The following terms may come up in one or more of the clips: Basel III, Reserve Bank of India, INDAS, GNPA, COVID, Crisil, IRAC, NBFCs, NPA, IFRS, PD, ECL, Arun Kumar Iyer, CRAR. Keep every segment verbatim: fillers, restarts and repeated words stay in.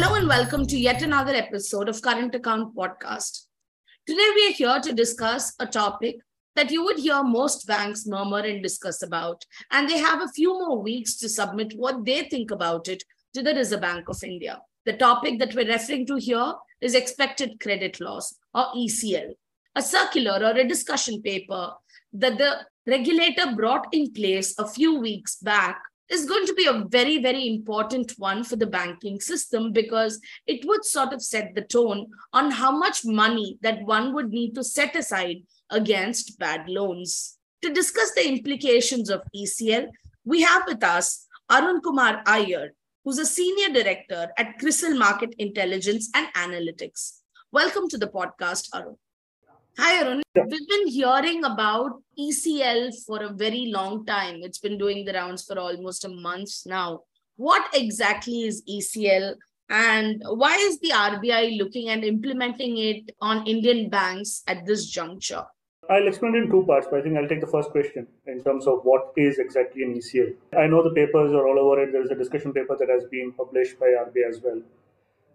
Hello and welcome to yet another episode of Current Account Podcast. Today we are here to discuss a topic that you would hear most banks murmur and discuss about, and they have a few more weeks to submit what they think about it to the Reserve Bank of India. The topic that we're referring to here is expected credit loss, or E C L, a circular or a discussion paper that the regulator brought in place a few weeks back is going to be a very, very important one for the banking system, because it would sort of set the tone on how much money that one would need to set aside against bad loans. To discuss the implications of E C L, we have with us Arun Kumar Iyer, who's a senior director at Crisil Market Intelligence and Analytics. Welcome to the podcast, Arun. Hi, Arun. We've been hearing about E C L for a very long time. It's been doing the rounds for almost a month now. What exactly is E C L, and why is the R B I looking and implementing it on Indian banks at this juncture? I'll explain it in two parts, but I think I'll take the first question in terms of what is exactly an E C L. I know the papers are all over it. There's a discussion paper that has been published by R B I as well.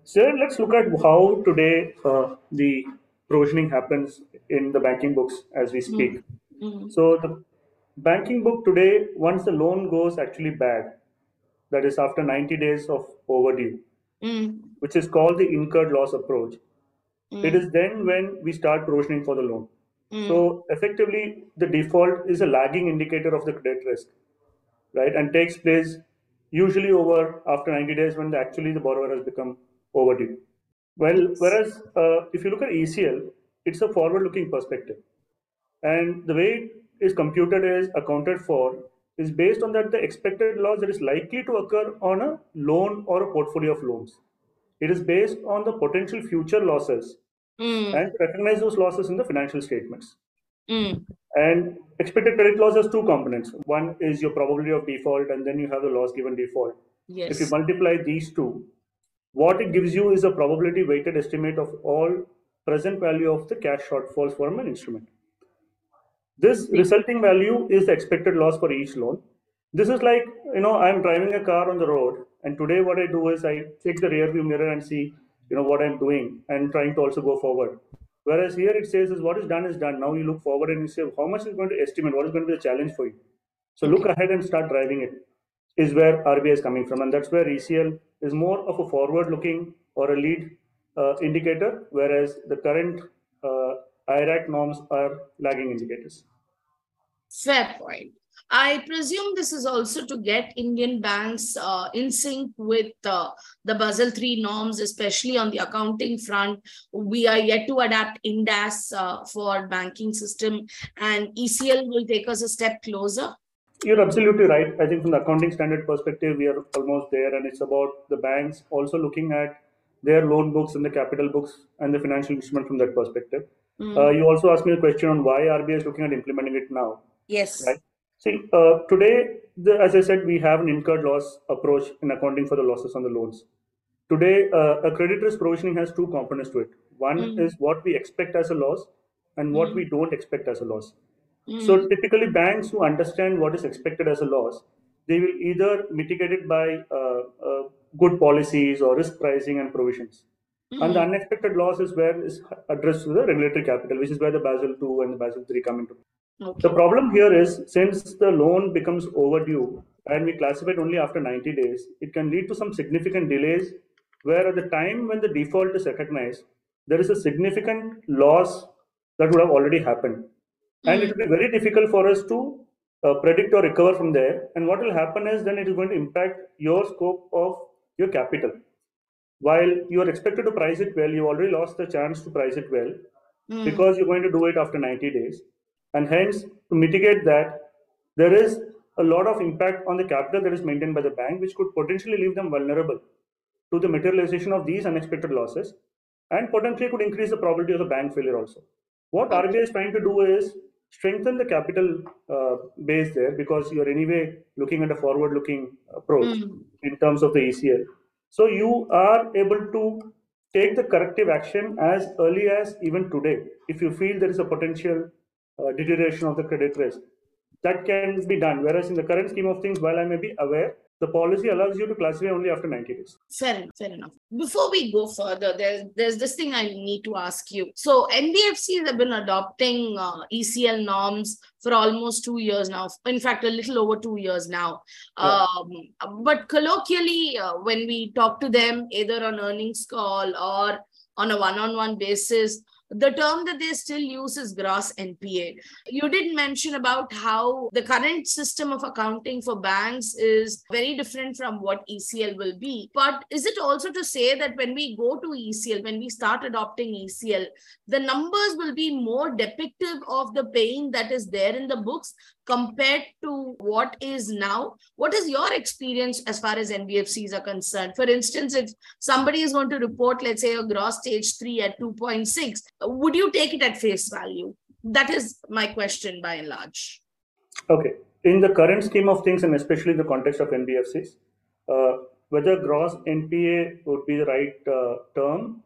So let's look at how today uh, the provisioning happens in the banking books as we speak. Mm-hmm. So the banking book today, once the loan goes actually bad, that is after ninety days of overdue, mm. which is called the incurred loss approach. Mm. It is then when we start provisioning for the loan. Mm. So effectively, the default is a lagging indicator of the credit risk, right? And takes place usually over after ninety days when the, actually the borrower has become overdue. Well, whereas uh, if you look at E C L, it's a forward-looking perspective. And the way it is computed is accounted for is based on that the expected loss that is likely to occur on a loan or a portfolio of loans. It is based on the potential future losses mm. and recognize those losses in the financial statements. Mm. And expected credit loss has two components. One is your probability of default, and then you have the loss given default. Yes. If you multiply these two, what it gives you is a probability weighted estimate of all present value of the cash shortfalls from an instrument. This resulting value is the expected loss for each loan. This is like, you know, I'm driving a car on the road, and today what I do is I check the rear view mirror and see, you know, what I'm doing and trying to also go forward. Whereas here it says is what is done is done. Now you look forward and you say, how much is going to estimate? What is going to be the challenge for you? So look ahead and start driving it is where R B I is coming from. And that's where E C L is more of a forward-looking or a lead uh, indicator, whereas the current uh, I RAC norms are lagging indicators. Fair point. I presume this is also to get Indian banks uh, in sync with uh, the Basel three norms, especially on the accounting front. We are yet to adapt INDAS uh, for our banking system, and E C L will take us a step closer. You're absolutely right. I think from the accounting standard perspective, we are almost there, and it's about the banks also looking at their loan books and the capital books and the financial instrument from that perspective. Mm. Uh, you also asked me a question on why R B I is looking at implementing it now. Yes. Right? See, uh, today, the, as I said, we have an incurred loss approach in accounting for the losses on the loans. Today, uh, a credit risk provisioning has two components to it. One mm. is what we expect as a loss and what mm. we don't expect as a loss. Mm. So typically banks who understand what is expected as a loss, they will either mitigate it by uh, uh, good policies or risk pricing and provisions. Mm-hmm. And the unexpected loss is where is addressed to the regulatory capital, which is where the Basel two and the Basel three come into play. Okay. The problem here is since the loan becomes overdue and we classify it only after ninety days, it can lead to some significant delays where at the time when the default is recognized, there is a significant loss that would have already happened. And it will be very difficult for us to uh, predict or recover from there. And what will happen is then it is going to impact your scope of your capital. While you are expected to price it well, you already lost the chance to price it well mm. because you're going to do it after ninety days. And hence, to mitigate that, there is a lot of impact on the capital that is maintained by the bank, which could potentially leave them vulnerable to the materialization of these unexpected losses and potentially could increase the probability of the bank failure also. What R B I is trying to do is strengthen the capital uh, base there, because you're anyway looking at a forward-looking approach mm. in terms of the E C L. So you are able to take the corrective action as early as even today if you feel there is a potential uh, deterioration of the credit risk. that can be done. Whereas in the current scheme of things, while I may be aware, the policy allows you to classify only after ninety days. Fair enough. Fair enough. Before we go further, there's, there's this thing I need to ask you. So N B F Cs have been adopting uh, E C L norms for almost two years now. In fact, a little over two years now. Yeah. Um, but colloquially, uh, when we talk to them, either on earnings call or on a one-on-one basis, the term that they still use is gross N P A. You did mention about how the current system of accounting for banks is very different from what E C L will be. But is it also to say that when we go to E C L, when we start adopting E C L, the numbers will be more depictive of the pain that is there in the books compared to what is now? What is your experience as far as N B F Cs are concerned? For instance, if somebody is going to report, let's say, a gross stage three at two point six, would you take it at face value? That is my question by and large. Okay. In the current scheme of things, and especially the context of N B F Cs, uh, whether gross N P A would be the right uh, term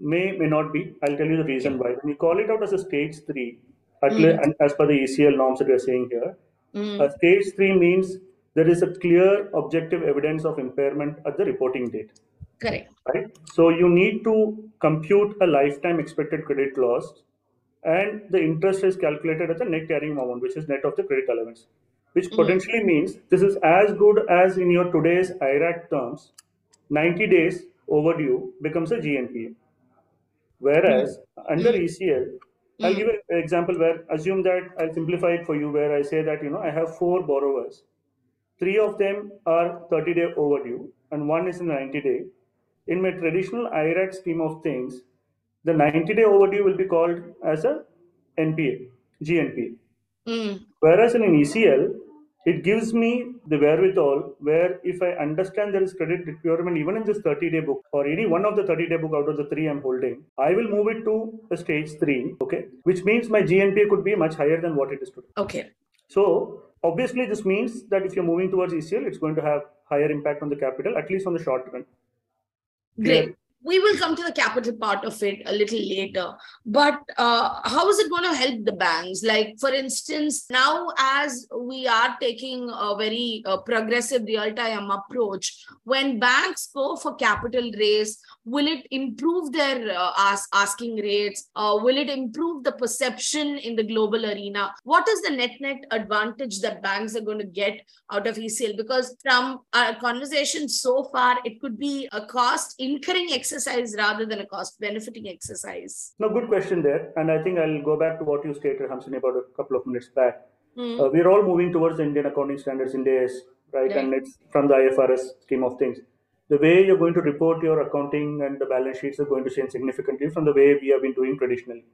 may, may not be. I'll tell you the reason why. When you call it out as a stage three, mm. and as per the E C L norms that we are saying here, mm. uh, stage three means there is a clear objective evidence of impairment at the reporting date. Correct. Right. So you need to compute a lifetime expected credit loss, and the interest is calculated at the net carrying amount, which is net of the credit allowance, which mm-hmm. potentially means this is as good as in your today's I RAC terms, ninety days overdue becomes a G N P A. Whereas mm-hmm. under E C L, mm-hmm. I'll give an example where assume that I'll simplify it for you, where I say that, you know, I have four borrowers, three of them are thirty day overdue and one is in ninety day. In my traditional I RAC scheme of things, the ninety day overdue will be called as a N P A, G N P A. Mm. Whereas in an E C L, it gives me the wherewithal where if I understand there is credit requirement even in this thirty day book or any one of the thirty day book out of the three I'm holding, I will move it to a stage three, okay? Which means my G N P A could be much higher than what it is today. Okay. So obviously this means that if you're moving towards E C L, it's going to have higher impact on the capital, at least on the short run. Great. We will come to the capital part of it a little later. But uh, how is it going to help the banks? Like, for instance, now as we are taking a very uh, progressive real-time approach, when banks go for capital raise, will it improve their uh, ask, asking rates? Uh, will it improve the perception in the global arena? What is the net-net advantage that banks are going to get out of E C L? Because from our conversation so far, it could be a cost-incurring exercise rather than a cost-benefiting exercise. No, good question there. And I think I'll go back to what you stated, Hamsini, about a couple of minutes back. Mm. Uh, we're all moving towards the Indian accounting standards, INDAS, right? right? And it's from the I F R S scheme of things. The way you're going to report your accounting and the balance sheets are going to change significantly from the way we have been doing traditionally,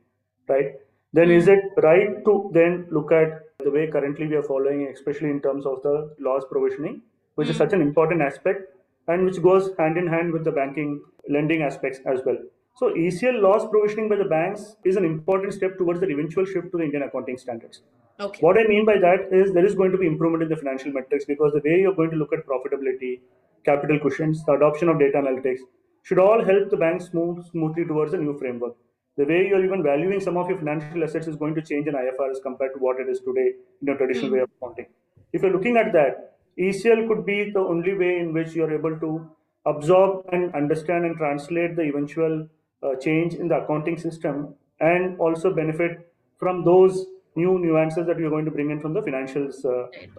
right? Then mm. is it right to then look at the way currently we are following, especially in terms of the loss provisioning, which mm. is such an important aspect and which goes hand in hand with the banking lending aspects as well. So E C L loss provisioning by the banks is an important step towards the eventual shift to the Indian accounting standards. Okay. What I mean by that is there is going to be improvement in the financial metrics because the way you're going to look at profitability, capital cushions, the adoption of data analytics should all help the banks move smoothly towards a new framework. The way you're even valuing some of your financial assets is going to change in I F R S compared to what it is today in your traditional mm-hmm. way of accounting. If you're looking at that, E C L could be the only way in which you're able to absorb and understand and translate the eventual uh, change in the accounting system and also benefit from those new nuances that you're going to bring in from the financials uh,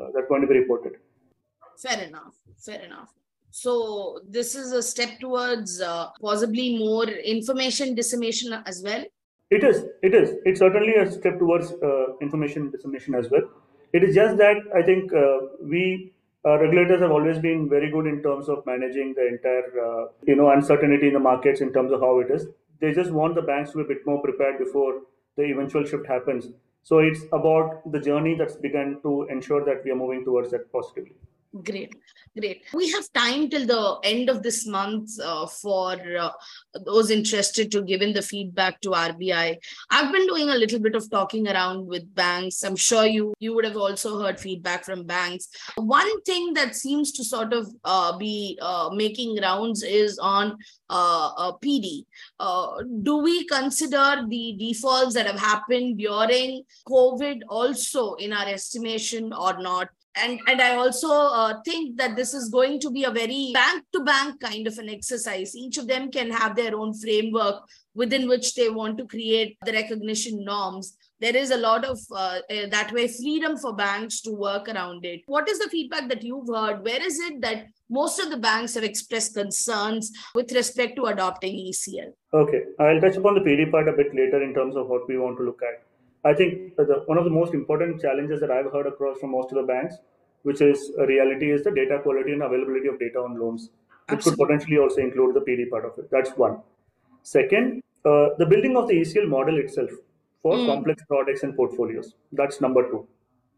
uh, that are going to be reported. Fair enough. Fair enough. So this is a step towards uh, possibly more information dissemination as well? It is. It is. It's certainly a step towards uh, information dissemination as well. It is just that I think uh, we uh, regulators have always been very good in terms of managing the entire uh, you know, uncertainty in the markets in terms of how it is. They just want the banks to be a bit more prepared before the eventual shift happens. So it's about the journey that's begun to ensure that we are moving towards that positively. Great, great. We have time till the end of this month uh, for uh, those interested to give in the feedback to R B I. I've been doing a little bit of talking around with banks. I'm sure you, you would have also heard feedback from banks. One thing that seems to sort of uh, be uh, making rounds is on uh, uh, P D. Uh, do we consider the defaults that have happened during COVID also in our estimation or not? And and I also uh, think that this is going to be a very bank-to-bank kind of an exercise. Each of them can have their own framework within which they want to create the recognition norms. There is a lot of, uh, uh, that way, freedom for banks to work around it. What is the feedback that you've heard? Where is it that most of the banks have expressed concerns with respect to adopting E C L? Okay, I'll touch upon the P D part a bit later in terms of what we want to look at. I think the, one of the most important challenges that I've heard across from most of the banks, which is a reality, is the data quality and availability of data on loans, which Absolutely. Could potentially also include the P D part of it. That's one. Second, uh, the building of the E C L model itself for mm. complex products and portfolios. That's number two,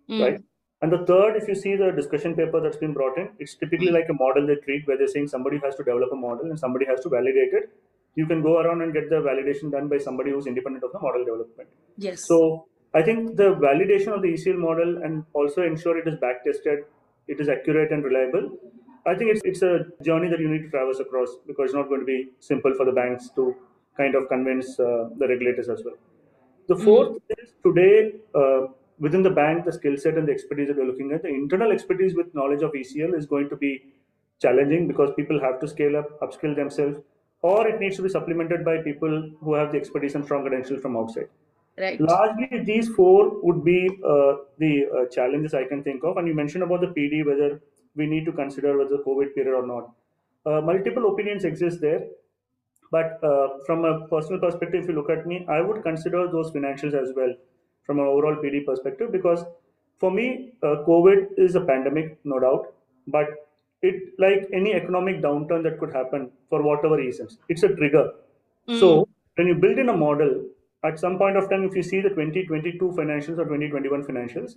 mm. right? And the third, if you see the discussion paper that's been brought in, it's typically mm. like a model they treat where they're saying somebody has to develop a model and somebody has to validate it. You can go around and get the validation done by somebody who's independent of the model development. Yes. So I think the validation of the E C L model and also ensure it is back-tested, it is accurate and reliable. I think it's it's a journey that you need to traverse across because it's not going to be simple for the banks to kind of convince uh, the regulators as well. The fourth mm-hmm. is today, uh, within the bank, the skill set and the expertise that we're looking at, the internal expertise with knowledge of E C L is going to be challenging because people have to scale up, upskill themselves, or it needs to be supplemented by people who have the expertise and strong credentials from outside. Right. Largely, these four would be uh, the uh, challenges I can think of. And you mentioned about the P D, whether we need to consider whether the COVID period or not. Uh, multiple opinions exist there. But uh, from a personal perspective, if you look at me, I would consider those financials as well from an overall P D perspective, because for me, uh, COVID is a pandemic, no doubt. But it, like any economic downturn that could happen for whatever reasons, it's a trigger. Mm. So when you build in a model, at some point of time, if you see the twenty twenty-two financials or twenty twenty-one financials,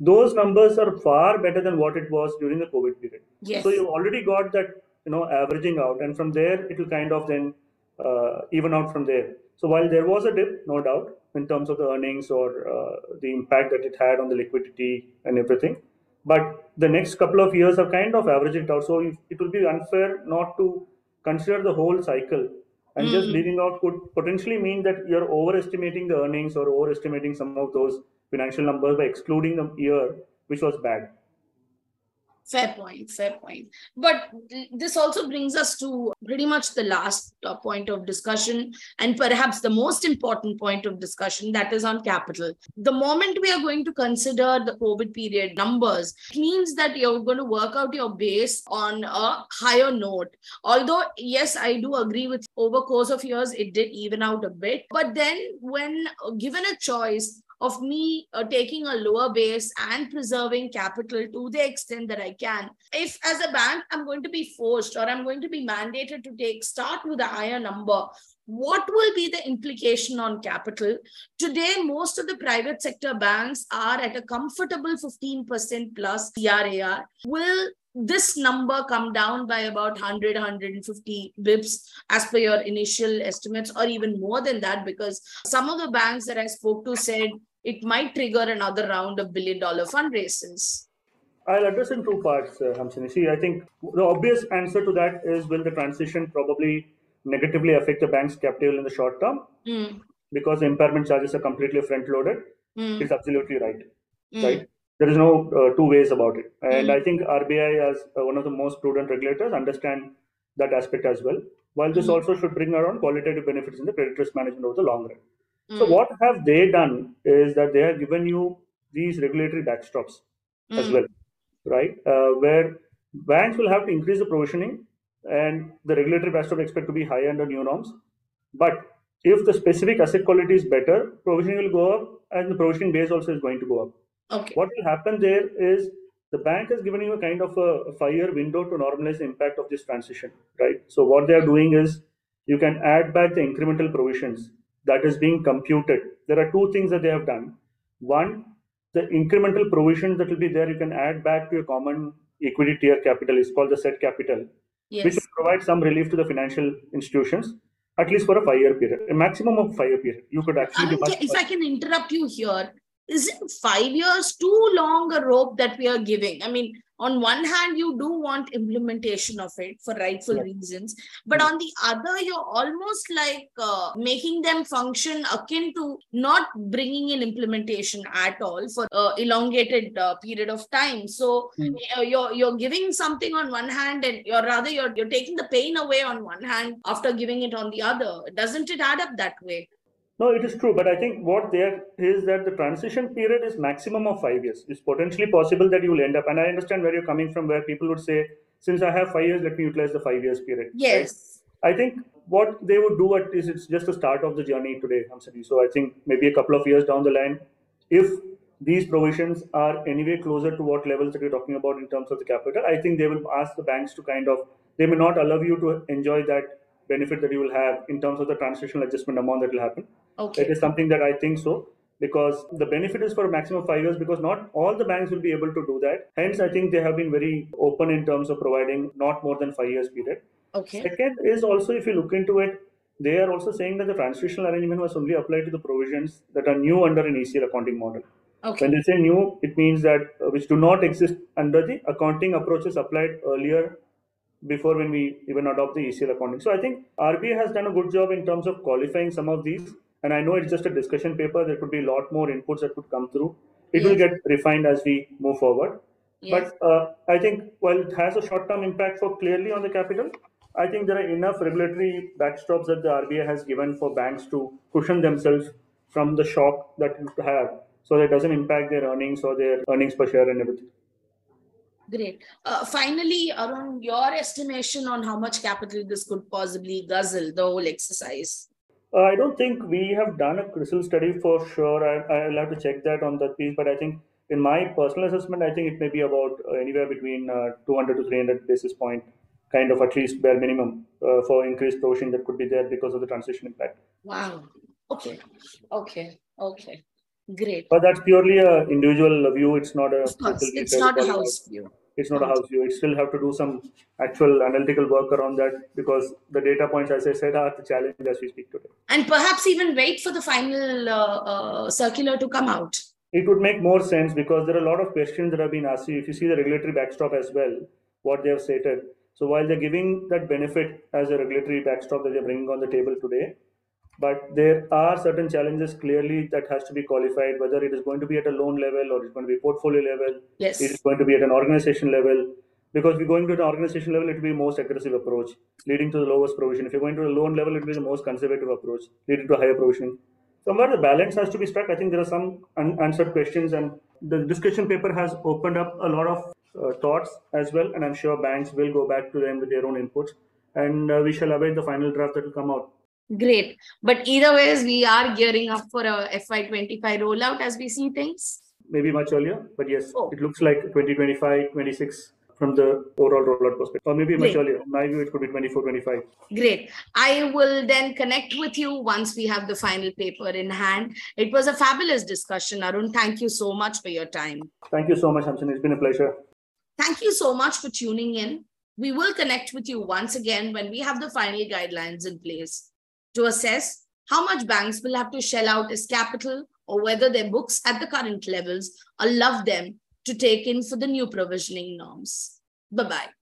those numbers are far better than what it was during the COVID period. Yes. So you've already got that, you know, averaging out, and from there, it will kind of then uh, even out from there. So while there was a dip, no doubt, in terms of the earnings or uh, the impact that it had on the liquidity and everything, but the next couple of years are kind of averaging it out. So it will be unfair not to consider the whole cycle. And mm-hmm. just leaving out could potentially mean that you're overestimating the earnings or overestimating some of those financial numbers by excluding the year, which was bad. Fair point, fair point. But this also brings us to pretty much the last point of discussion and perhaps the most important point of discussion, that is on capital. The moment we are going to consider the COVID period numbers, it means that you're going to work out your base on a higher note. Although, yes, I do agree with over course of years, it did even out a bit. But then when given a choice of me uh, taking a lower base and preserving capital to the extent that I can. If as a bank, I'm going to be forced or I'm going to be mandated to take start with a higher number, what will be the implication on capital? Today, most of the private sector banks are at a comfortable fifteen percent plus C R A R. Will this number come down by about one hundred, one hundred fifty bips as per your initial estimates or even more than that? Because some of the banks that I spoke to said, it might trigger another round of billion-dollar fundraisers. I'll address in two parts, uh, Hamsini. See, I think the obvious answer to that is, will the transition probably negatively affect the bank's capital in the short term? Mm. Because the impairment charges are completely front-loaded. Mm. It's absolutely right. Mm. Right? There is no uh, two ways about it. And mm. I think R B I, as uh, one of the most prudent regulators, understand that aspect as well. While this mm. also should bring around qualitative benefits in the credit risk management over the long run. So what have they done is that they have given you these regulatory backstops mm. as well, right? Uh, where banks will have to increase the provisioning and the regulatory backstop expect to be higher under new norms. But if the specific asset quality is better, provisioning will go up and the provisioning base also is going to go up. Okay. What will happen there is the bank has given you a kind of a five-year window to normalize the impact of this transition, right? So what they are doing is you can add back the incremental provisions that is being computed. There are two things that they have done. One, the incremental provision that will be there, you can add back to your common equity tier capital is called the set capital, yes. which will provide some relief to the financial institutions, at least for a five-year period, a maximum of five-year period. You could actually. I if I can interrupt you here, isn't five years too long a rope that we are giving? I mean, on one hand, you do want implementation of it for rightful yeah. reasons. But yeah. on the other, you're almost like uh, making them function akin to not bringing in implementation at all for an uh, elongated uh, period of time. So mm. uh, you're, you're giving something on one hand and you're rather you're, you're taking the pain away on one hand after giving it on the other. Doesn't it add up that way? No, it is true. But I think what there is that the transition period is maximum of five years. It's potentially possible that you will end up. And I understand where you're coming from, where people would say, since I have five years, let me utilize the five years period. Yes. Right? I think what they would do at is it's just the start of the journey today. I'm sorry. So I think maybe a couple of years down the line, if these provisions are anyway closer to what levels that we're talking about in terms of the capital, I think they will ask the banks to kind of, they may not allow you to enjoy that benefit that you will have in terms of the transitional adjustment amount that will happen. Okay. It is something that I think so, because the benefit is for a maximum of five years because not all the banks will be able to do that. Hence, I think they have been very open in terms of providing not more than five years period. Okay. Second is also, if you look into it, they are also saying that the transitional arrangement was only applied to the provisions that are new under an E C L accounting model. Okay. When they say new, it means that uh, which do not exist under the accounting approaches applied earlier before when we even adopt the E C L accounting. So I think R B I has done a good job in terms of qualifying some of these. And I know it's just a discussion paper. There could be a lot more inputs that could come through. It yes. will get refined as we move forward. Yes. But uh, I think while it has a short-term impact for clearly on the capital, I think there are enough regulatory backstops that the R B I has given for banks to cushion themselves from the shock that you have, so that it doesn't impact their earnings or their earnings per share and everything. Great. Uh, finally, Arun, your estimation on how much capital this could possibly guzzle, the whole exercise? Uh, I don't think we have done a Crisil study for sure. I, I'll have to check that on that piece. But I think in my personal assessment, I think it may be about uh, anywhere between uh, two hundred to three hundred basis point, kind of at least bare minimum uh, for increased provision that could be there because of the transition impact. Wow. Okay. Okay. Okay. Great. But that's purely an individual view. It's not a, it's not a house view. It's not a house view. It still have to do some actual analytical work around that because the data points, as I said, are the challenge as we speak today. And perhaps even wait for the final uh, uh, circular to come out. It would make more sense because there are a lot of questions that have been asked. If you see the regulatory backstop as well, what they have stated. So while they're giving that benefit as a regulatory backstop that they're bringing on the table today, but there are certain challenges clearly that has to be qualified, whether it is going to be at a loan level or it's going to be portfolio level. Yes. It's going to be at an organization level. Because if you're going to an organization level, it will be the most aggressive approach, leading to the lowest provision. If you're going to a loan level, it will be the most conservative approach, leading to higher provision. Somewhere the balance has to be struck. I think there are some unanswered questions, and the discussion paper has opened up a lot of uh, thoughts as well. And I'm sure banks will go back to them with their own inputs, and uh, we shall await the final draft that will come out. Great. But either ways, we are gearing up for a F Y twenty-five rollout as we see things. Maybe much earlier, but yes, oh. it looks like twenty twenty-five, twenty-six from the overall rollout perspective. Or maybe Great. Much earlier. In my view, it could be twenty-four, twenty-five. Great. I will then connect with you once we have the final paper in hand. It was a fabulous discussion, Arun. Thank you so much for your time. Thank you so much, Hamsun. It's been a pleasure. Thank you so much for tuning in. We will connect with you once again when we have the final guidelines in place to assess how much banks will have to shell out as capital or whether their books at the current levels allow them to take in for the new provisioning norms. Bye-bye.